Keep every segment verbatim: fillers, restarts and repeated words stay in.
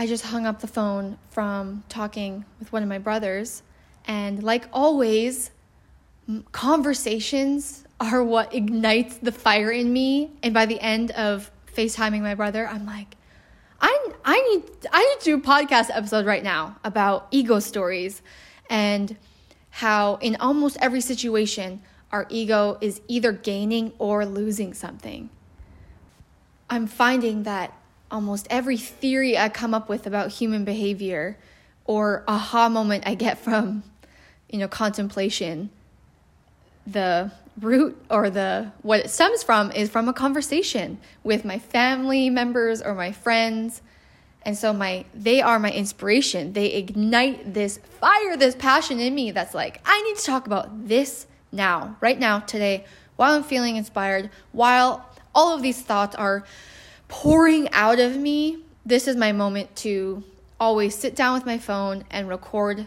I just hung up the phone from talking with one of my brothers. And like always, conversations are what ignites the fire in me. And by the end of FaceTiming my brother, I'm like, I I need I need to do a podcast episode right now about ego stories and how in almost every situation, our ego is either gaining or losing something. I'm finding that almost every theory I come up with about human behavior or aha moment I get from, you know, contemplation, the root or the what it stems from is from a conversation with my family members or my friends. And so my they are my inspiration. They ignite this fire, this passion in me that's like, I need to talk about this now, right now, today, while I'm feeling inspired, while all of these thoughts are pouring out of me. This is my moment to always sit down with my phone and record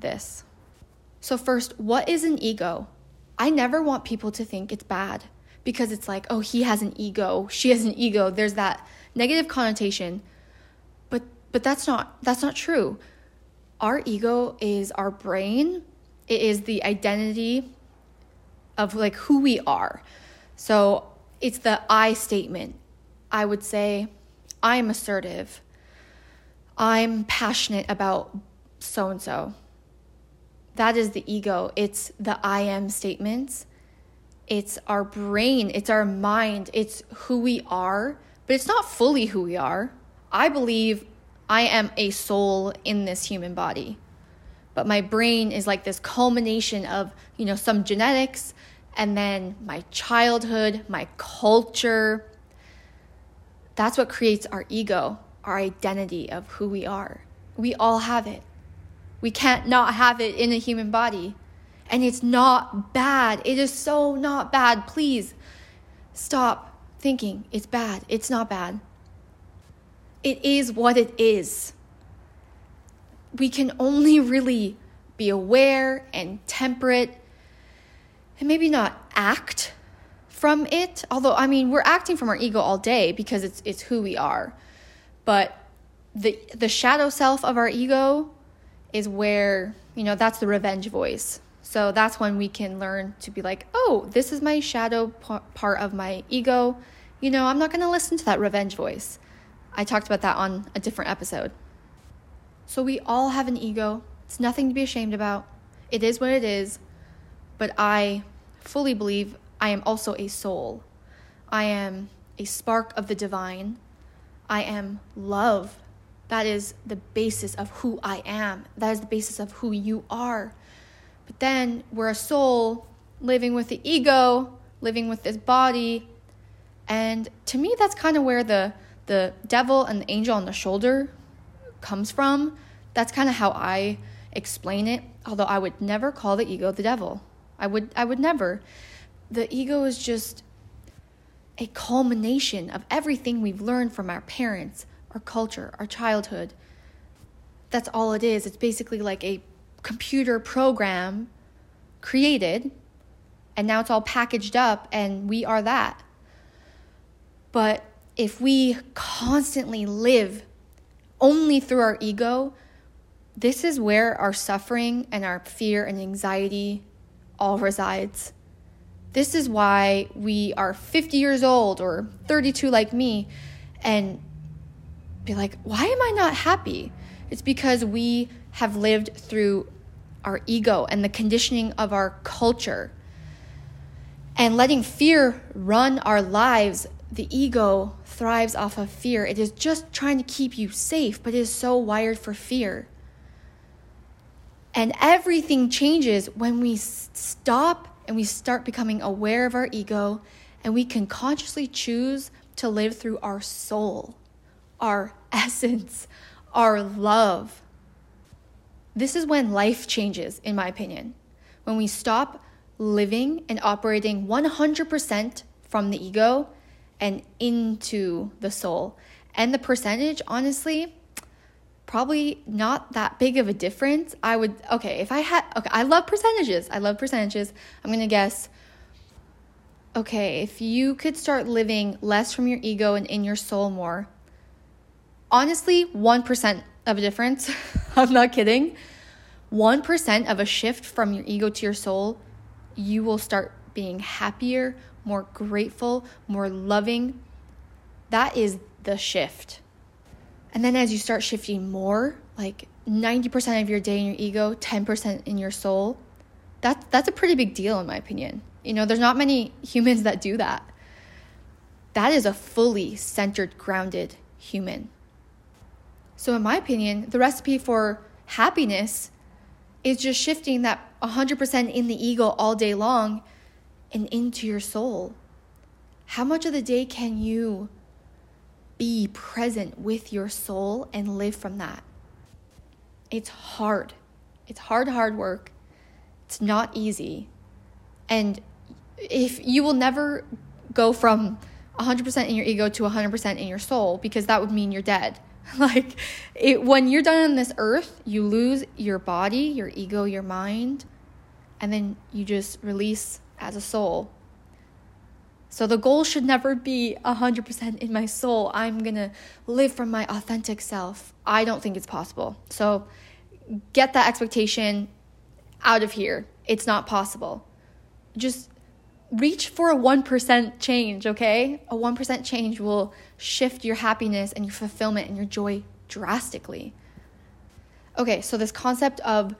this. So first, what is an ego? I never want people to think it's bad because it's like, oh, he has an ego, she has an ego. There's that negative connotation. But but that's not that's not true. Our ego is our brain. It is the identity of like who we are. So it's the I statement. I would say, I'm assertive. I'm passionate about so-and-so. That is the ego. It's the I am statements. It's our brain. It's our mind. It's who we are, but it's not fully who we are. I believe I am a soul in this human body, but my brain is like this culmination of, you know, some genetics and then my childhood, my culture. That's what creates our ego, our identity of who we are. We all have it. We can't not have it in a human body. And it's not bad. It is so not bad. Please stop thinking it's bad. It's not bad. It is what it is. We can only really be aware and temperate and maybe not act from it, although, I mean, we're acting from our ego all day because it's it's who we are. But the the shadow self of our ego is where, you know, that's the revenge voice. So that's when we can learn to be like, oh, this is my shadow p- part of my ego. You know, I'm not going to listen to that revenge voice. I talked about that on a different episode. So we all have an ego. It's nothing to be ashamed about. It is what it is. But I fully believe I am also a soul. I am a spark of the divine. I am love. That is the basis of who I am. That is the basis of who you are. But then we're a soul living with the ego, living with this body. And to me, that's kind of where the, the devil and the angel on the shoulder comes from. That's kind of how I explain it. Although I would never call the ego the devil. I would, I would never. The ego is just a culmination of everything we've learned from our parents, our culture, our childhood. That's all it is. It's basically like a computer program created, and now it's all packaged up, and we are that. But if we constantly live only through our ego, this is where our suffering and our fear and anxiety all resides. This is why we are fifty years old or thirty-two like me and be like, why am I not happy? It's because we have lived through our ego and the conditioning of our culture and letting fear run our lives. The ego thrives off of fear. It is just trying to keep you safe, but it is so wired for fear. And everything changes when we stop and we start becoming aware of our ego, and we can consciously choose to live through our soul, our essence, our love. This is when life changes, in my opinion, when we stop living and operating one hundred percent from the ego and into the soul. And the percentage, honestly, probably not that big of a difference. I would, okay, if I had, okay, I love percentages. I love percentages. I'm going to guess, okay, if you could start living less from your ego and in your soul more, honestly, one percent of a difference. I'm not kidding. one percent of a shift from your ego to your soul, you will start being happier, more grateful, more loving. That is the shift. And then as you start shifting more, like ninety percent of your day in your ego, ten percent in your soul, that, that's a pretty big deal in my opinion. You know, there's not many humans that do that. That is a fully centered, grounded human. So in my opinion, the recipe for happiness is just shifting that one hundred percent in the ego all day long and into your soul. How much of the day can you be present with your soul and live from that? It's hard. It's hard, hard work. It's not easy. And if you will never go from one hundred percent in your ego to one hundred percent in your soul, because that would mean you're dead. Like it, when you're done on this earth, you lose your body, your ego, your mind, and then you just release as a soul. So the goal should never be one hundred percent in my soul. I'm going to live from my authentic self. I don't think it's possible. So get that expectation out of here. It's not possible. Just reach for a one percent change, okay? A one percent change will shift your happiness and your fulfillment and your joy drastically. Okay, so this concept of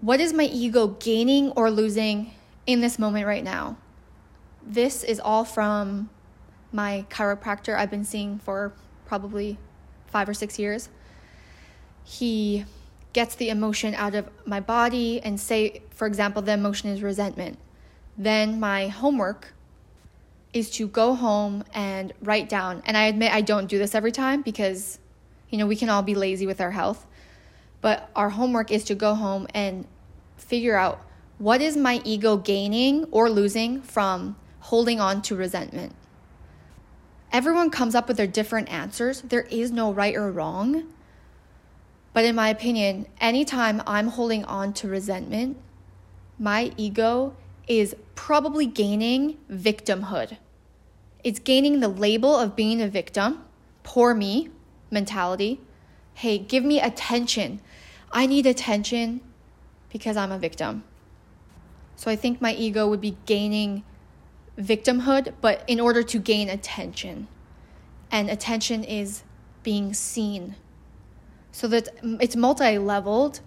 what is my ego gaining or losing in this moment right now? This is all from my chiropractor I've been seeing for probably five or six years. He gets the emotion out of my body and say, for example, the emotion is resentment. Then my homework is to go home and write down. And I admit I don't do this every time because, you know, we can all be lazy with our health. But our homework is to go home and figure out what is my ego gaining or losing from holding on to resentment. Everyone comes up with their different answers. There is no right or wrong. But in my opinion, anytime I'm holding on to resentment, my ego is probably gaining victimhood. It's gaining the label of being a victim, poor me mentality. Hey, give me attention. I need attention because I'm a victim. So I think my ego would be gaining victimhood, but in order to gain attention. And attention is being seen. So that it's multi-leveled,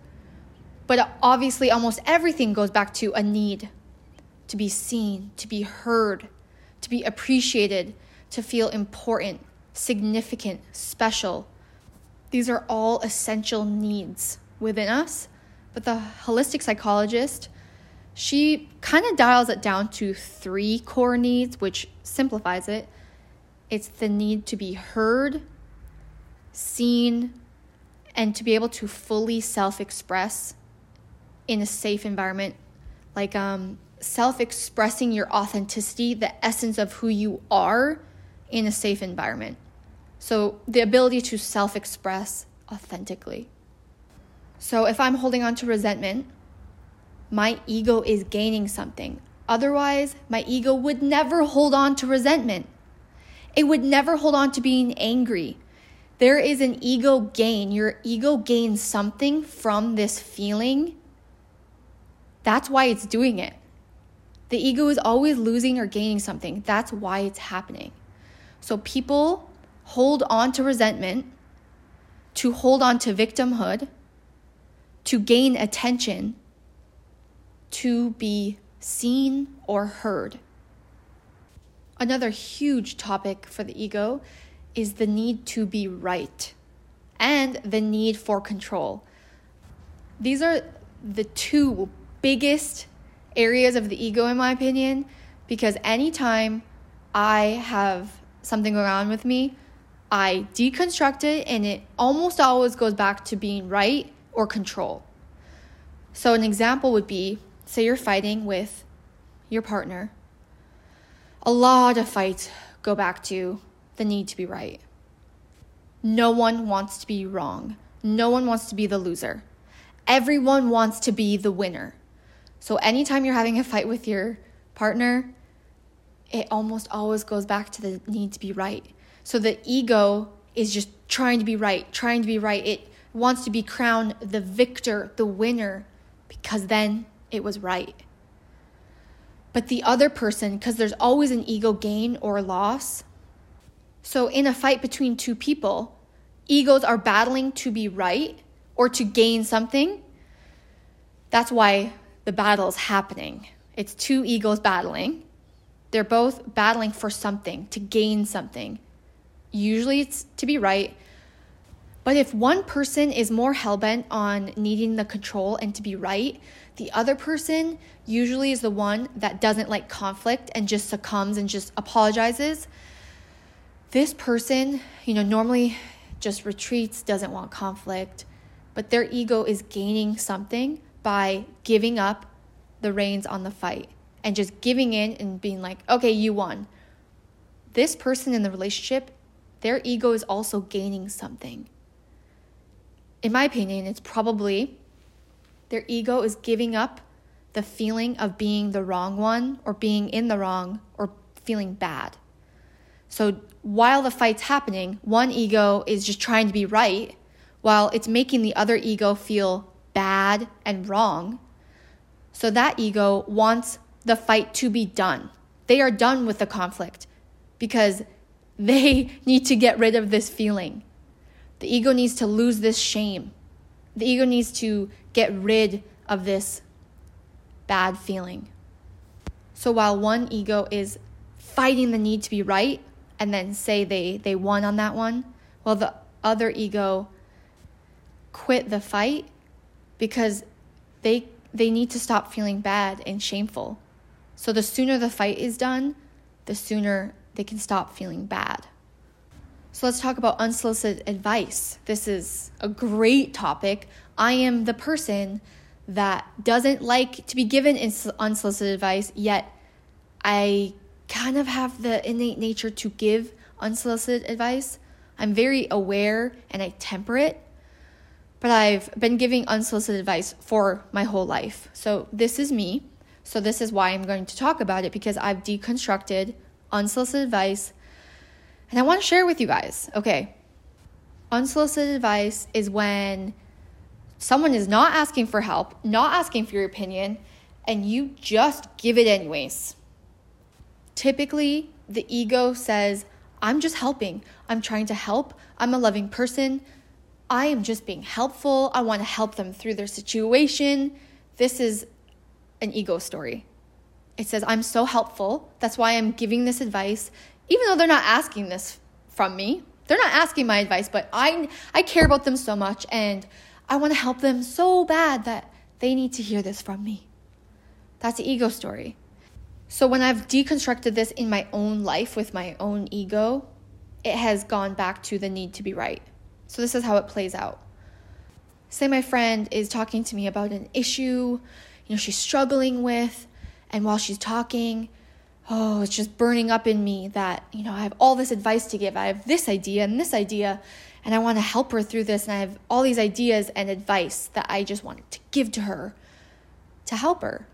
but obviously almost everything goes back to a need. To be seen, to be heard, to be appreciated, to feel important, significant, special. These are all essential needs within us. But the holistic psychologist, she kind of dials it down to three core needs, which simplifies it. It's the need to be heard, seen, and to be able to fully self-express in a safe environment. Like, um... self-expressing your authenticity, the essence of who you are in a safe environment. So the ability to self-express authentically. So if I'm holding on to resentment, my ego is gaining something. Otherwise, my ego would never hold on to resentment. It would never hold on to being angry. There is an ego gain. Your ego gains something from this feeling. That's why it's doing it. The ego is always losing or gaining something. That's why it's happening. So people hold on to resentment, to hold on to victimhood, to gain attention, to be seen or heard. Another huge topic for the ego is the need to be right and the need for control. These are the two biggest areas of the ego in my opinion, because anytime I have something going on with me, I deconstruct it and it almost always goes back to being right or control. So an example would be, say you're fighting with your partner. A lot of fights go back to the need to be right. No one wants to be wrong. No one wants to be the loser. Everyone wants to be the winner. So anytime you're having a fight with your partner, it almost always goes back to the need to be right. So the ego is just trying to be right, trying to be right. It wants to be crowned the victor, the winner, because then it was right. But the other person, because there's always an ego gain or loss. So in a fight between two people, egos are battling to be right or to gain something. That's why the battle is happening. It's two egos battling. They're both battling for something, to gain something. Usually it's to be right. But if one person is more hellbent on needing the control and to be right, the other person usually is the one that doesn't like conflict and just succumbs and just apologizes. This person, you know, normally just retreats, doesn't want conflict, but their ego is gaining something by giving up the reins on the fight and just giving in and being like, okay, you won. This person in the relationship, their ego is also gaining something. In my opinion, it's probably their ego is giving up the feeling of being the wrong one or being in the wrong or feeling bad. So while the fight's happening, one ego is just trying to be right, while it's making the other ego feel bad and wrong. So that ego wants the fight to be done. They are done with the conflict because they need to get rid of this feeling. The ego needs to lose this shame. The ego needs to get rid of this bad feeling. So while one ego is fighting the need to be right and then say they, they won on that one, well, the other ego quit the fight because they they need to stop feeling bad and shameful. So the sooner the fight is done, the sooner they can stop feeling bad. So let's talk about unsolicited advice. This is a great topic. I am the person that doesn't like to be given unsolicited advice, yet I kind of have the innate nature to give unsolicited advice. I'm very aware and I temper it, but I've been giving unsolicited advice for my whole life. So this is me. So this is why I'm going to talk about it, because I've deconstructed unsolicited advice. And I want to share with you guys, okay, unsolicited advice is when someone is not asking for help, not asking for your opinion, and you just give it anyways. Typically, the ego says, I'm just helping. I'm trying to help. I'm a loving person. I am just being helpful. I want to help them through their situation. This is an ego story. It says, I'm so helpful. That's why I'm giving this advice. Even though they're not asking this from me, they're not asking my advice, but I I care about them so much and I want to help them so bad that they need to hear this from me. That's the ego story. So when I've deconstructed this in my own life with my own ego, it has gone back to the need to be right. So this is how it plays out. Say my friend is talking to me about an issue, you know, she's struggling with, and while she's talking, oh, it's just burning up in me that, you know, I have all this advice to give. I have this idea and this idea, and I want to help her through this. And I have all these ideas and advice that I just wanted to give to her to help her.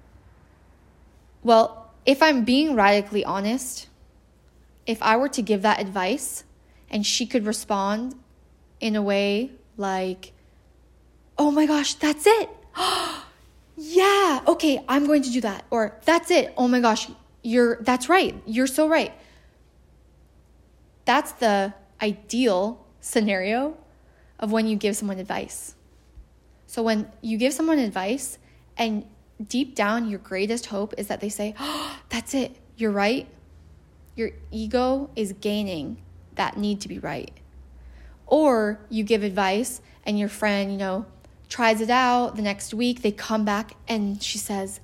Well, if I'm being radically honest, if I were to give that advice and she could respond in a way like, oh my gosh, that's it. Yeah, okay, I'm going to do that. Or that's it. Oh my gosh, You're, that's right. You're so right. That's the ideal scenario of when you give someone advice. So when you give someone advice and deep down your greatest hope is that they say, oh, that's it. You're right. Your ego is gaining that need to be right. Or you give advice and your friend, you know, tries it out the next week. They come back and she says,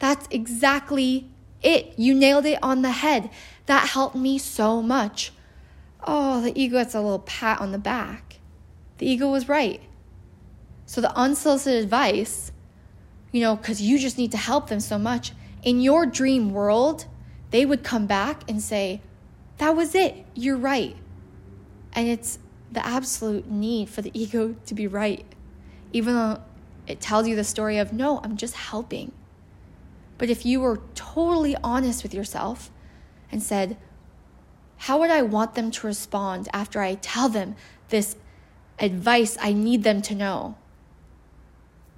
that's exactly it. You nailed it on the head. That helped me so much. Oh, the ego gets a little pat on the back. The ego was right. So the unsolicited advice, you know, because you just need to help them so much. In your dream world, they would come back and say, that was it. You're right. And it's the absolute need for the ego to be right. Even though it tells you the story of, no, I'm just helping. But if you were totally honest with yourself and said, How would I want them to respond after I tell them this advice I need them to know?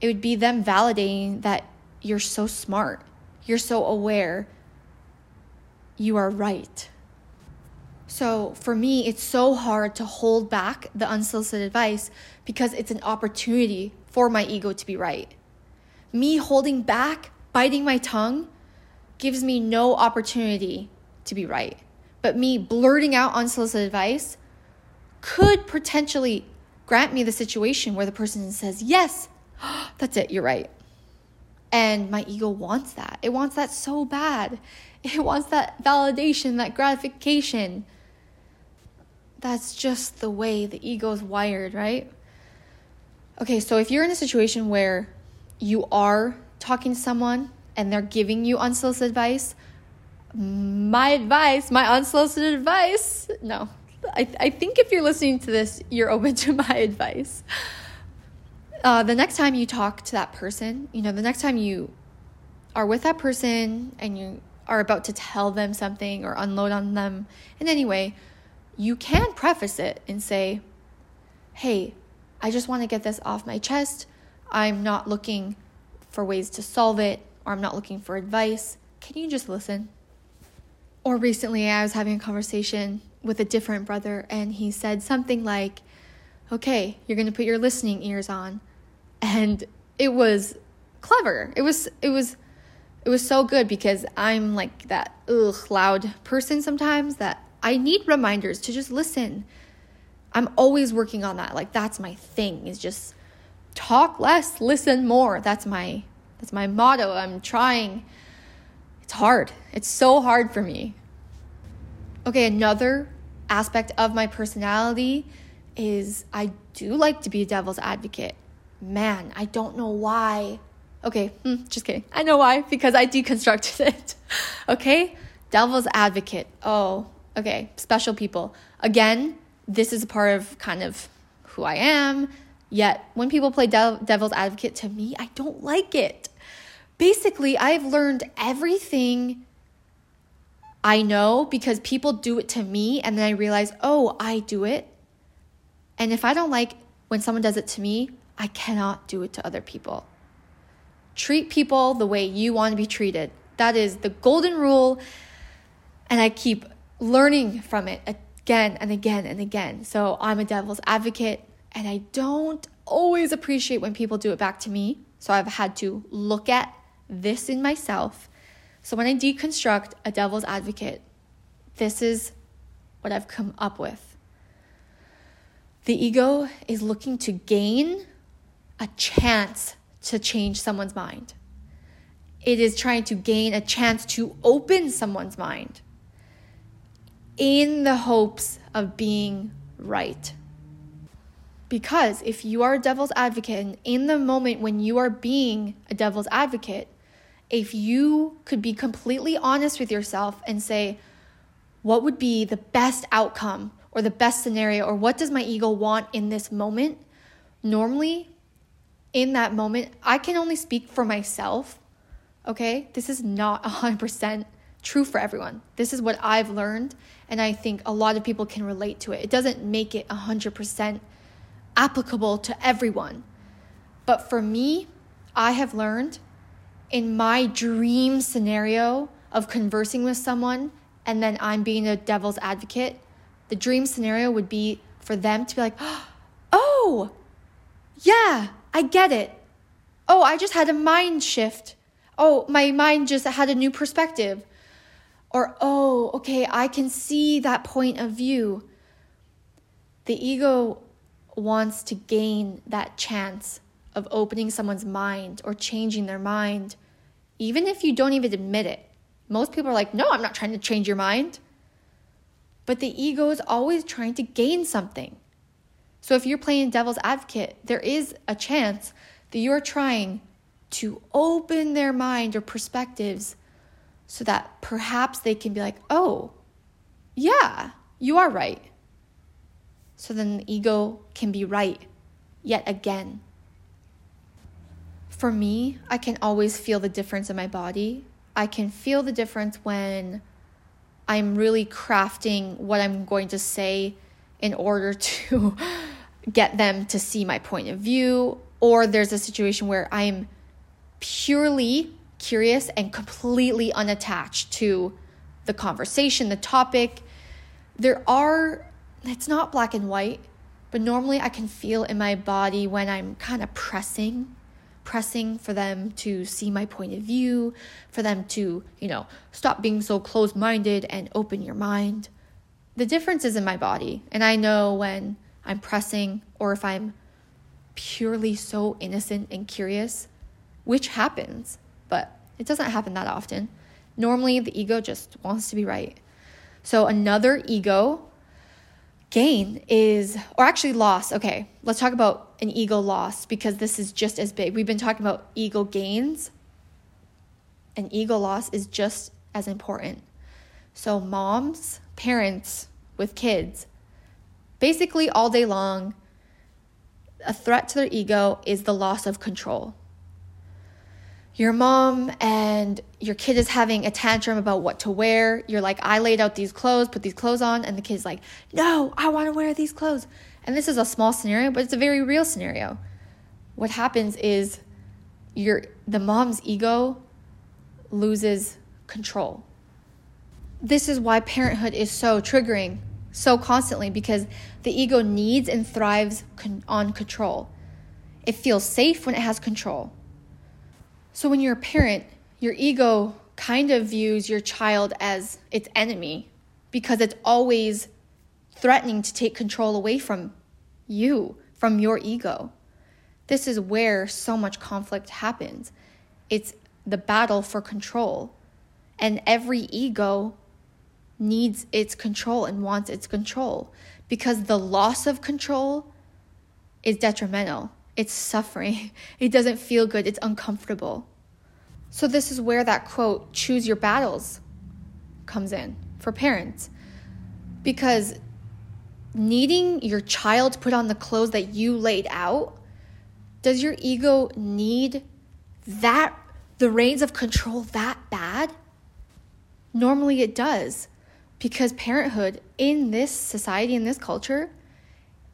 It would be them validating that you're so smart, you're so aware, you are right. So for me, it's so hard to hold back the unsolicited advice because it's an opportunity for my ego to be right. Me holding back, biting my tongue, gives me no opportunity to be right. But me blurting out unsolicited advice could potentially grant me the situation where the person says, yes, that's it, you're right. And my ego wants that. It wants that so bad. It wants that validation, that gratification. That's just the way the ego is wired, right? Okay, so if you're in a situation where you are talking to someone and they're giving you unsolicited advice, my advice, my unsolicited advice. No, I, I think if you're listening to this, you're open to my advice. Uh, the next time you talk to that person, you know, the next time you are with that person and you are about to tell them something or unload on them in any way, you can preface it and say, hey, I just want to get this off my chest. I'm not looking for ways to solve it, or I'm not looking for advice. Can you just listen? Or recently I was having a conversation with a different brother and he said something like, okay, you're going to put your listening ears on. And it was clever. It was, it was, it was so good because I'm like that ugh, loud person sometimes that I need reminders to just listen. I'm always working on that. Like that's my thing, is just talk less, listen more. That's my, that's my motto. I'm trying. It's hard. It's so hard for me. Okay, another aspect of my personality is I do like to be a devil's advocate. Man, I don't know why. Okay, just kidding. I know why, because I deconstructed it. Okay, devil's advocate. Oh, okay, special people. Again, this is a part of kind of who I am, yet when people play devil's advocate to me, I don't like it. Basically, I've learned everything I know because people do it to me and then I realize, oh, I do it. And if I don't like when someone does it to me, I cannot do it to other people. Treat people the way you want to be treated. That is the golden rule. And I keep learning from it again and again and again. So I'm a devil's advocate and I don't always appreciate when people do it back to me. So I've had to look at this in myself. So when I deconstruct a devil's advocate, this is what I've come up with. The ego is looking to gain a chance to change someone's mind. It is trying to gain a chance to open someone's mind in the hopes of being right. Because if you are a devil's advocate, and in the moment when you are being a devil's advocate, if you could be completely honest with yourself and say, what would be the best outcome or the best scenario, or what does my ego want in this moment? Normally, in that moment, I can only speak for myself, okay? This is not one hundred percent true for everyone. This is what I've learned, and I think a lot of people can relate to it. It doesn't make it one hundred percent applicable to everyone. But for me, I have learned in my dream scenario of conversing with someone and then I'm being a devil's advocate, the dream scenario would be for them to be like, oh, yeah, I get it. Oh, I just had a mind shift. Oh, my mind just had a new perspective. Or, oh, okay, I can see that point of view. The ego wants to gain that chance of opening someone's mind or changing their mind, even if you don't even admit it. Most people are like, no, I'm not trying to change your mind. But the ego is always trying to gain something. So if you're playing devil's advocate, there is a chance that you are trying to open their mind or perspectives so that perhaps they can be like, oh, yeah, you are right. So then the ego can be right yet again. For me, I can always feel the difference in my body. I can feel the difference when I'm really crafting what I'm going to say in order to get them to see my point of view. Or there's a situation where I'm purely curious and completely unattached to the conversation, the topic. There are, it's not black and white, but normally I can feel in my body when I'm kind of pressing, pressing for them to see my point of view, for them to, you know, stop being so closed-minded and open your mind. The difference is in my body. And I know when I'm pressing or if I'm purely so innocent and curious, which happens, but it doesn't happen that often. Normally, the ego just wants to be right. So another ego gain is, or actually loss. Okay, let's talk about an ego loss because this is just as big. We've been talking about ego gains. An ego loss is just as important. So moms, parents with kids, basically all day long, a threat to their ego is the loss of control. Your mom and your kid is having a tantrum about what to wear. You're like, I laid out these clothes, put these clothes on. And the kid's like, no, I want to wear these clothes. And this is a small scenario, but it's a very real scenario. What happens is your the mom's ego loses control. This is why parenthood is so triggering, so constantly, because the ego needs and thrives con- on control. It feels safe when it has control. So when you're a parent, your ego kind of views your child as its enemy because it's always threatening to take control away from you, from your ego. This is where so much conflict happens. It's the battle for control. And every ego needs its control and wants its control because the loss of control is detrimental. It's suffering. It doesn't feel good. It's uncomfortable. So this is where that quote, choose your battles, comes in for parents. Because needing your child to put on the clothes that you laid out, does your ego need that, the reins of control that bad? Normally it does. Because parenthood in this society, in this culture,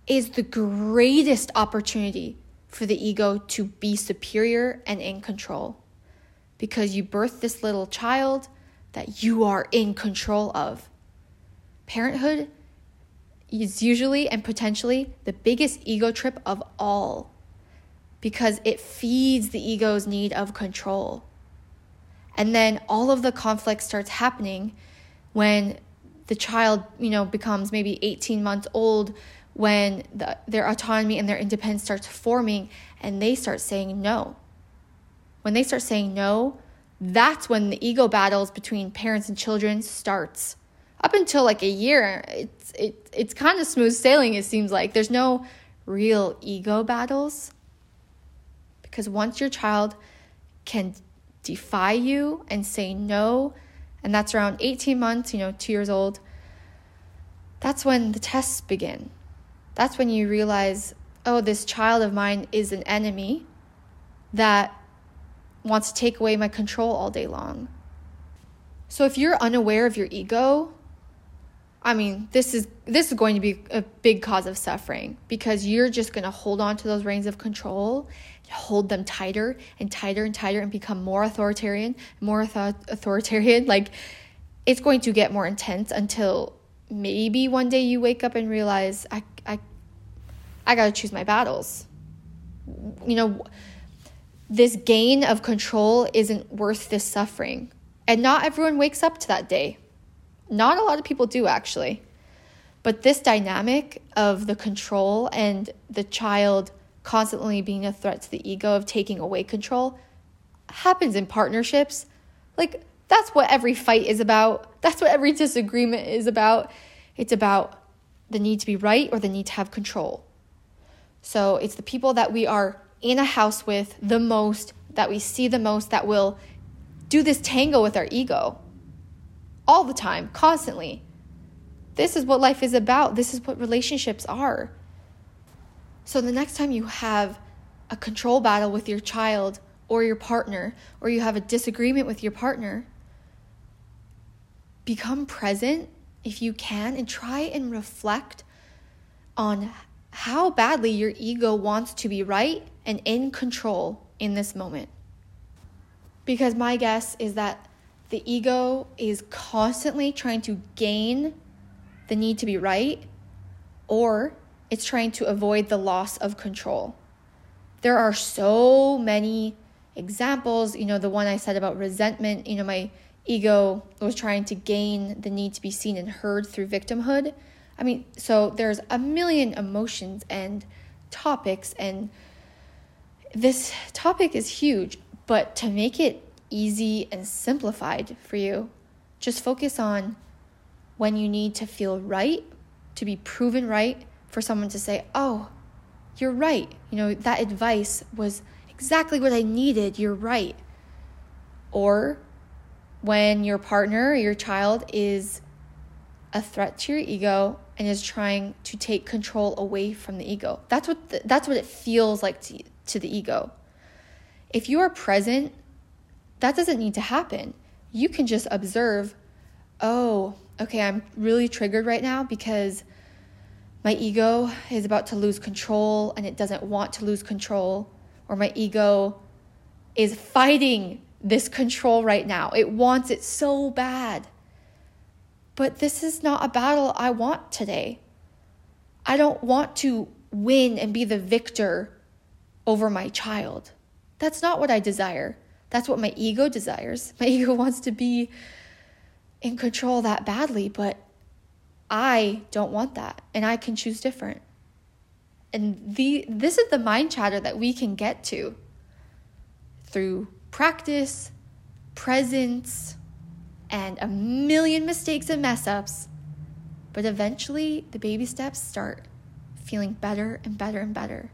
is the greatest opportunity for the ego to be superior and in control, because you birth this little child that you are in control of. Parenthood is usually and potentially the biggest ego trip of all, because it feeds the ego's need of control. And then all of the conflict starts happening when the child, you know, becomes maybe eighteen months old, when the, their autonomy and their independence starts forming and they start saying no. When they start saying no, that's when the ego battles between parents and children starts. Up until like a year, it's it it's kind of smooth sailing, it seems like. There's no real ego battles, because once your child can defy you and say no, and that's around eighteen months, you know, two years old, that's when the tests begin. That's when you realize, oh, this child of mine is an enemy that wants to take away my control all day long. So if you're unaware of your ego, I mean, this is this is going to be a big cause of suffering, because you're just going to hold on to those reins of control, hold them tighter and tighter and tighter, and become more authoritarian, more authoritarian. Like, it's going to get more intense until maybe one day you wake up and realize, I, I, I gotta choose my battles. You know, this gain of control isn't worth this suffering. And not everyone wakes up to that day. Not a lot of people do, actually. But this dynamic of the control and the child constantly being a threat to the ego of taking away control happens in partnerships. Like, that's what every fight is about. That's what every disagreement is about. It's about the need to be right or the need to have control. So it's the people that we are in a house with the most, that we see the most, that will do this tango with our ego all the time, constantly. This is what life is about. This is what relationships are. So the next time you have a control battle with your child or your partner, or you have a disagreement with your partner, become present if you can and try and reflect on how badly your ego wants to be right and in control in this moment. Because my guess is that the ego is constantly trying to gain the need to be right, or it's trying to avoid the loss of control. There are so many examples. You know, the one I said about resentment, you know, my ego was trying to gain the need to be seen and heard through victimhood. I mean, so there's a million emotions and topics, and this topic is huge, but to make it easy and simplified for you, just focus on when you need to feel right, to be proven right, for someone to say, oh, you're right. You know, that advice was exactly what I needed. You're right. Or when your partner or your child is a threat to your ego and is trying to take control away from the ego. That's what the, that's what it feels like to, to the ego. If you are present, that doesn't need to happen. You can just observe, oh, okay, I'm really triggered right now because my ego is about to lose control and it doesn't want to lose control, or my ego is fighting this control right now. It wants it so bad. But this is not a battle I want today. I don't want to win and be the victor over my child. That's not what I desire. That's what my ego desires. My ego wants to be in control that badly, but I don't want that, and I can choose different. And the this is the mind chatter that we can get to through practice, presence, and a million mistakes and mess ups. But eventually, the baby steps start feeling better and better and better.